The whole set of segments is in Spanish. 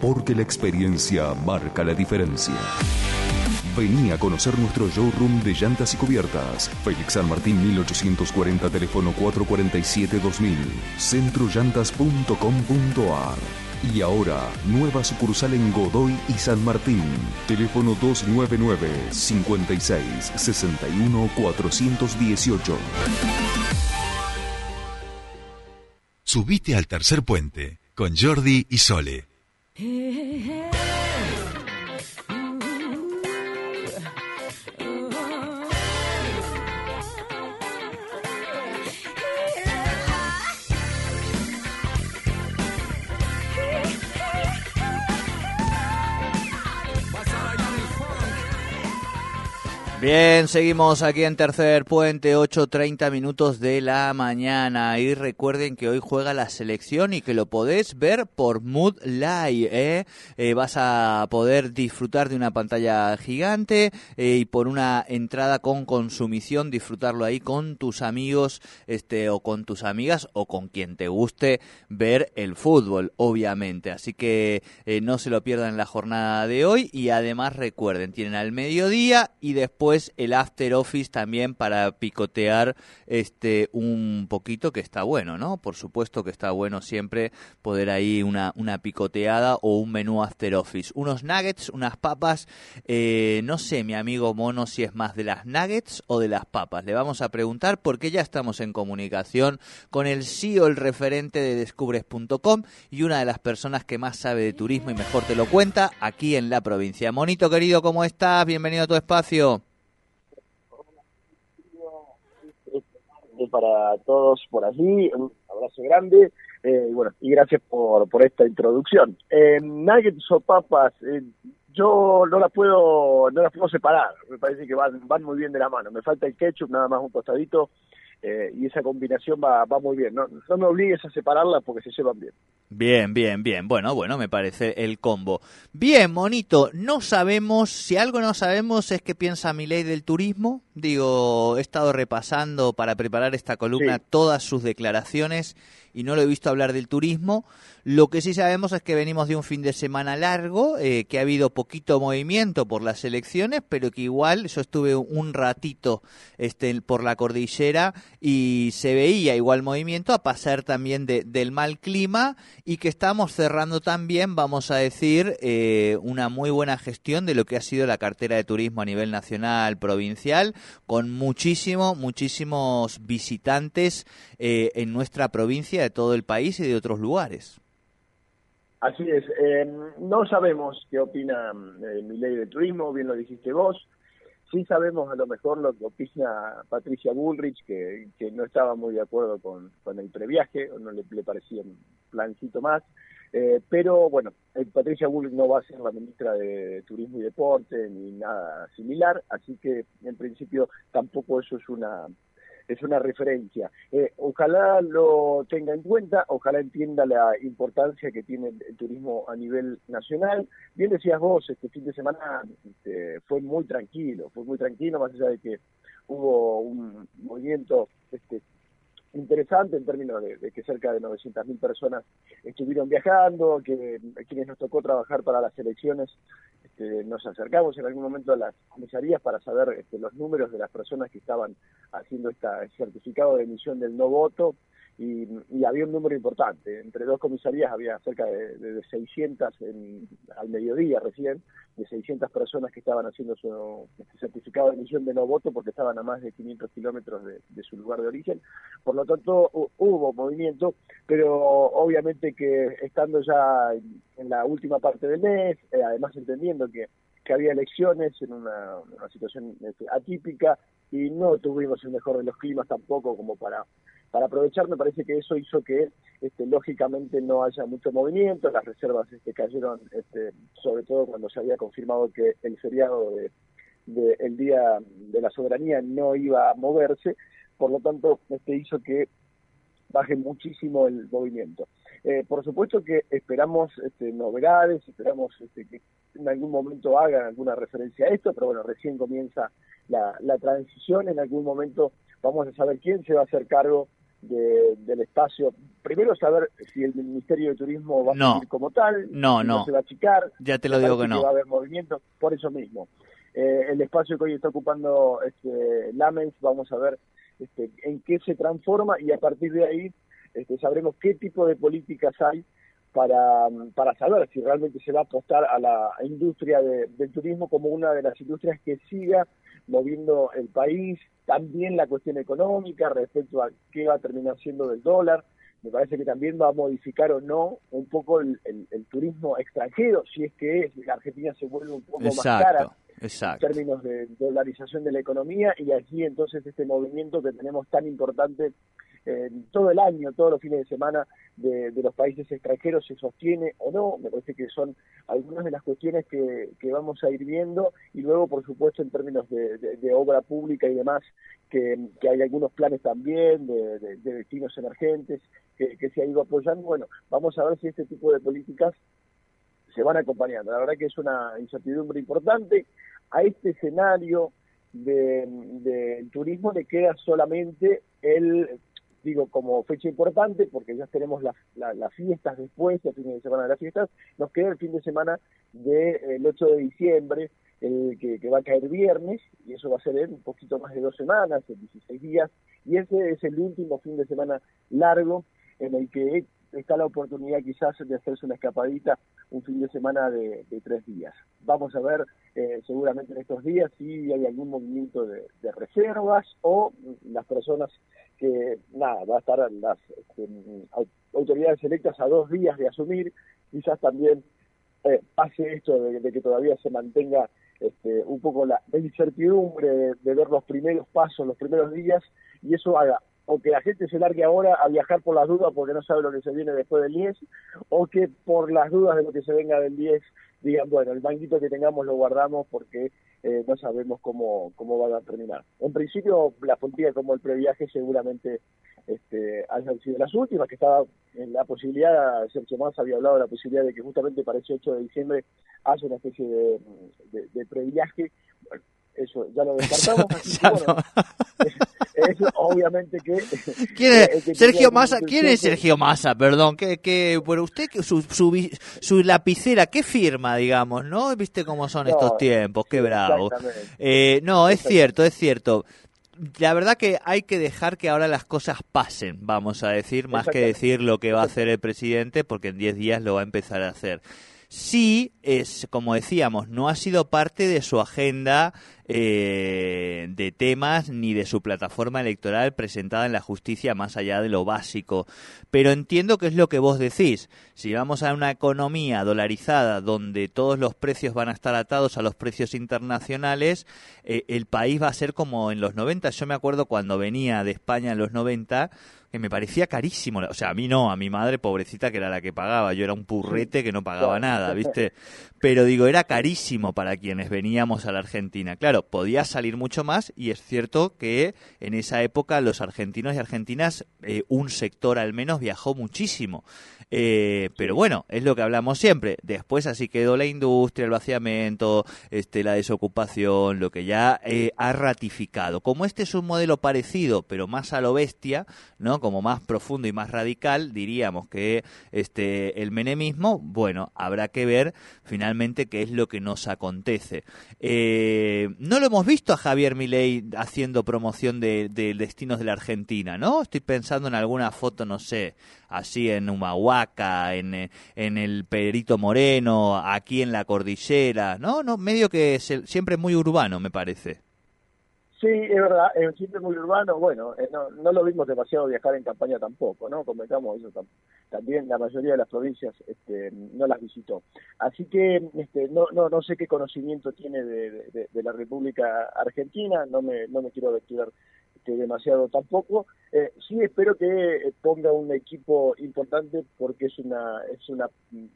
Porque la experiencia marca la diferencia. Vení a conocer nuestro showroom de llantas y cubiertas. Félix San Martín 1840, teléfono 447-2000, centrollantas.com.ar. Y ahora, nueva sucursal en Godoy y San Martín, teléfono 299-56-61-418. Subite al tercer puente con Jordi y Sole. Bien, seguimos aquí en Tercer Puente, 8:30 minutos de la mañana. Y recuerden que hoy juega la selección y que lo podés ver por Mood Live. Vas a poder disfrutar de una pantalla gigante y por una entrada con consumición, disfrutarlo ahí con tus amigos o con tus amigas o con quien te guste ver el fútbol, obviamente. Así que no se lo pierdan la jornada de hoy y además recuerden, tienen al mediodía y después pues el after office también para picotear un poquito, que está bueno, ¿no? Por supuesto que está bueno siempre poder ahí una picoteada o un menú after office. Unos nuggets, unas papas, no sé mi amigo Mono si es más de las nuggets o de las papas. Le vamos a preguntar porque ya estamos en comunicación con el CEO, el referente de Descubres.com y una de las personas que más sabe de turismo y mejor te lo cuenta aquí en la provincia. Monito querido, ¿cómo estás? Bienvenido a tu espacio. Para todos por allí, un abrazo grande y bueno, y gracias por esta introducción. Nuggets o papas, yo no las puedo separar, me parece que van muy bien de la mano. Me falta el ketchup, nada más un costadito, y esa combinación va muy bien. No me obligues a separarlas porque se llevan bien. Bien. Bueno, me parece el combo. Bien, Monito, no sabemos, si algo no sabemos es qué piensa Milei del turismo. Digo, he estado repasando para preparar esta columna todas sus declaraciones y no lo he visto hablar del turismo. Lo que sí sabemos es que venimos de un fin de semana largo, que ha habido poquito movimiento por las elecciones, pero que igual yo estuve un ratito por la cordillera y se veía igual movimiento, a pasar también del mal clima, y que estamos cerrando también, vamos a decir, una muy buena gestión de lo que ha sido la cartera de turismo a nivel nacional, provincial, con muchísimos visitantes en nuestra provincia, de todo el país y de otros lugares. Así es. No sabemos qué opina Milei de turismo, bien lo dijiste vos. Sí sabemos a lo mejor lo que opina Patricia Bullrich, que no estaba muy de acuerdo con el previaje, o no le parecía un plancito más. Pero bueno, Patricia Bullrich no va a ser la ministra de Turismo y Deporte ni nada similar, así que en principio tampoco eso es una referencia. Ojalá lo tenga en cuenta, ojalá entienda la importancia que tiene el turismo a nivel nacional. Bien decías vos, este fin de semana fue muy tranquilo, más allá de que hubo un movimiento interesante en términos de que cerca de 900.000 personas estuvieron viajando, que quienes nos tocó trabajar para las elecciones nos acercamos en algún momento a las comisarías para saber los números de las personas que estaban haciendo el certificado de emisión del no voto, y había un número importante. Entre dos comisarías había cerca de 600 al mediodía recién, de 600 personas que estaban haciendo su certificado de emisión de no voto porque estaban a más de 500 kilómetros de su lugar de origen. Por lo tanto, hubo movimiento, pero obviamente que estando ya en la última parte del mes, además entendiendo que había elecciones en una situación atípica y no tuvimos el mejor de los climas tampoco como para aprovechar, me parece que eso hizo que lógicamente no haya mucho movimiento. Las reservas cayeron, sobre todo cuando se había confirmado que el feriado el Día de la Soberanía no iba a moverse, por lo tanto hizo que baje muchísimo el movimiento. Por supuesto que esperamos novedades, esperamos que en algún momento hagan alguna referencia a esto, pero bueno, recién comienza la transición. En algún momento vamos a saber quién se va a hacer cargo del espacio. Primero, saber si el Ministerio de Turismo va a seguir como tal, no se va a achicar. Ya te lo digo que no. Va a haber movimiento, por eso mismo. El espacio que hoy está ocupando Lamens, vamos a ver en qué se transforma, y a partir de ahí sabremos qué tipo de políticas hay para saber si realmente se va a apostar a la industria del turismo como una de las industrias que siga moviendo el país. También la cuestión económica respecto a qué va a terminar siendo del dólar. Me parece que también va a modificar o no un poco el turismo extranjero, si es que la Argentina se vuelve un poco más cara. Exacto. En términos de dolarización de la economía, y allí entonces este movimiento que tenemos tan importante todo el año, todos los fines de semana de los países extranjeros, se sostiene o no. Me parece que son algunas de las cuestiones que vamos a ir viendo, y luego, por supuesto, en términos de obra pública y demás, que hay algunos planes también de destinos emergentes que se ha ido apoyando. Bueno, vamos a ver si este tipo de políticas se van acompañando. La verdad que es una incertidumbre importante. A este escenario del turismo le queda solamente como fecha importante, porque ya tenemos las fiestas después, el fin de semana de las fiestas. Nos queda el fin de semana del 8 de diciembre, que va a caer viernes, y eso va a ser en un poquito más de 2 semanas, en 16 días, y ese es el último fin de semana largo en el que está la oportunidad quizás de hacerse una escapadita, un fin de semana de 3 días. Vamos a ver seguramente en estos días si hay algún movimiento de reservas, o las personas que, va a estar las autoridades electas a 2 días de asumir, quizás también pase esto de que todavía se mantenga un poco la incertidumbre de ver los primeros pasos, los primeros días, y eso haga o que la gente se largue ahora a viajar por las dudas porque no sabe lo que se viene después del 10, o que por las dudas de lo que se venga del 10 digan, bueno, el banquito que tengamos lo guardamos porque no sabemos cómo van a terminar. En principio, las políticas como el previaje seguramente hayan sido las últimas, que estaba en la posibilidad, Sergio Massa había hablado de la posibilidad de que justamente para ese 8 de diciembre haya una especie de previaje. Bueno, eso ya lo descartamos. Eso, obviamente que... ¿Quién es Sergio Massa? Perdón, bueno, usted, su lapicera, ¿qué firma, digamos? ¿No? ¿Viste cómo son estos tiempos? ¡Qué bravo! Es cierto. La verdad que hay que dejar que ahora las cosas pasen, vamos a decir, más que decir lo que va a hacer el presidente, porque en 10 días lo va a empezar a hacer. Sí, como decíamos, no ha sido parte de su agenda de temas ni de su plataforma electoral presentada en la justicia, más allá de lo básico. Pero entiendo que es lo que vos decís. Si vamos a una economía dolarizada donde todos los precios van a estar atados a los precios internacionales, el país va a ser como en los 90. Yo me acuerdo cuando venía de España en los 90... que me parecía carísimo, o sea, a mí no, a mi madre pobrecita que era la que pagaba, yo era un purrete que no pagaba nada, ¿viste? Pero digo, era carísimo para quienes veníamos a la Argentina. Claro, podía salir mucho más, y es cierto que en esa época los argentinos y argentinas, un sector al menos, viajó muchísimo. Pero bueno, es lo que hablamos siempre. Después así quedó la industria, el vaciamiento, la desocupación, lo que ya ha ratificado. Como este es un modelo parecido, pero más a lo bestia, ¿no? Como más profundo y más radical, diríamos que el menemismo. Bueno, habrá que ver finalmente qué es lo que nos acontece. No lo hemos visto a Javier Milei haciendo promoción de destinos de la Argentina, ¿no? Estoy pensando en alguna foto, no sé, así en Humahuaca, en el Perito Moreno, aquí en la cordillera, ¿no? Medio que es siempre muy urbano, me parece. Sí, es verdad, es siempre muy urbano. Bueno, no lo vimos demasiado viajar en campaña tampoco, ¿no? Comentamos eso también, la mayoría de las provincias no las visitó. Así que no sé qué conocimiento tiene de la República Argentina, no me quiero aventurar demasiado tampoco. Sí, espero que ponga un equipo importante, porque es una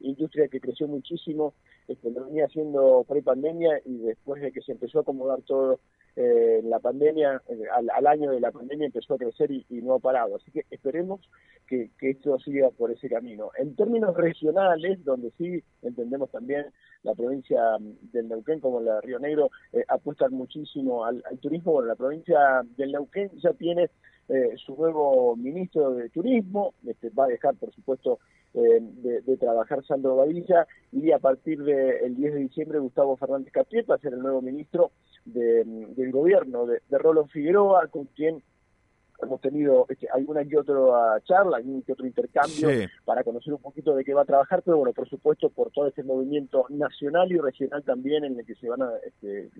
industria que creció muchísimo, lo venía haciendo pre-pandemia, y después de que se empezó a acomodar todo la pandemia, al año de la pandemia empezó a crecer y no ha parado. Así que esperemos que esto siga por ese camino. En términos regionales, donde sí entendemos también la provincia del Neuquén como la de Río Negro, apuestan muchísimo al turismo. Bueno, la provincia del Neuquén ya tiene su nuevo ministro de turismo, va a dejar por supuesto de trabajar Sandro Bahía, y a partir del 10 de diciembre Gustavo Fernández Caprieto va a ser el nuevo ministro del gobierno de Rolón Figueroa, con quien hemos tenido alguna que otra charla, algún que otro intercambio, sí, para conocer un poquito de qué va a trabajar, pero bueno, por supuesto, por todo este movimiento nacional y regional también, en el que se van a,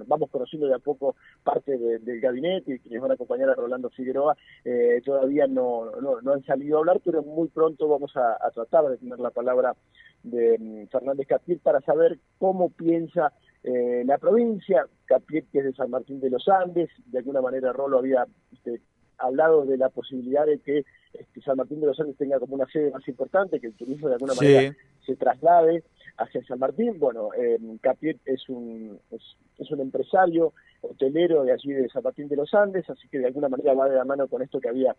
vamos conociendo de a poco parte del gabinete y quienes van a acompañar a Rolando Figueroa, todavía no han salido a hablar, pero muy pronto vamos a tratar de tener la palabra de Fernández Caprieto para saber cómo piensa la provincia. Caprieto, que es de San Martín de los Andes, de alguna manera Rolo había hablado de la posibilidad de que San Martín de los Andes tenga como una sede más importante, que el turismo de alguna manera se traslade hacia San Martín. Bueno, Caprieto es un empresario hotelero de allí de San Martín de los Andes, así que de alguna manera va de la mano con esto que había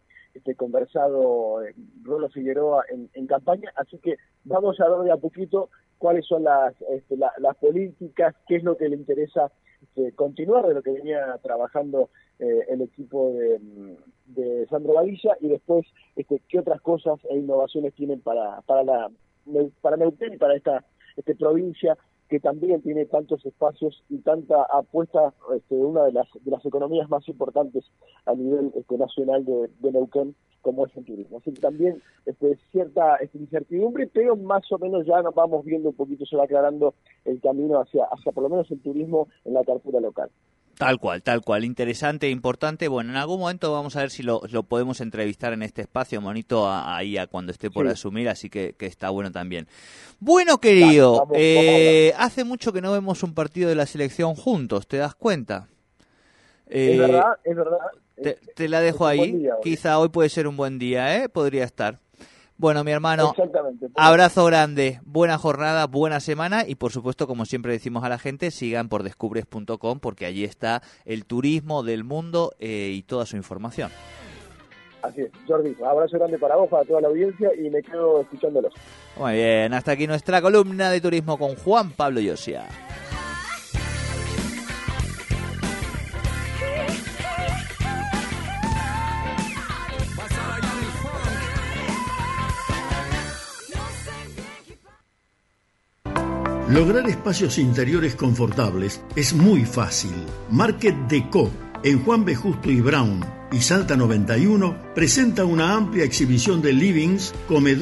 conversado Rolón Figueroa en campaña, así que vamos a ver de a poquito cuáles son las políticas, qué es lo que le interesa continuar de lo que venía trabajando el equipo de Sandro Bahía, y después qué otras cosas e innovaciones tienen para Neuquén y para esta provincia, que también tiene tantos espacios y tanta apuesta, una de las economías más importantes a nivel nacional de Neuquén, como es el turismo. Así que también cierta incertidumbre, pero más o menos ya nos vamos viendo un poquito, se va aclarando el camino hacia por lo menos el turismo en la cartera local. Tal cual, interesante e importante. Bueno, en algún momento vamos a ver si lo podemos entrevistar en este espacio, Monito, ahí a cuando esté por asumir, así que está bueno también. Bueno, querido, vamos. Hace mucho que no vemos un partido de la selección juntos, ¿te das cuenta? Es verdad. Te la dejo ahí, día, quizá hoy puede ser un buen día, podría estar. Bueno, mi hermano, abrazo grande, buena jornada, buena semana, y por supuesto, como siempre decimos a la gente, sigan por Descubres.com, porque allí está el turismo del mundo y toda su información. Así es, Jordi, abrazo grande para vos, para toda la audiencia, y me quedo escuchándolos. Muy bien, hasta aquí nuestra columna de turismo con Juan Pablo Iozzia. Lograr espacios interiores confortables es muy fácil. Market Deco, en Juan B. Justo y Brown y Salta 91, presenta una amplia exhibición de livings, comedores.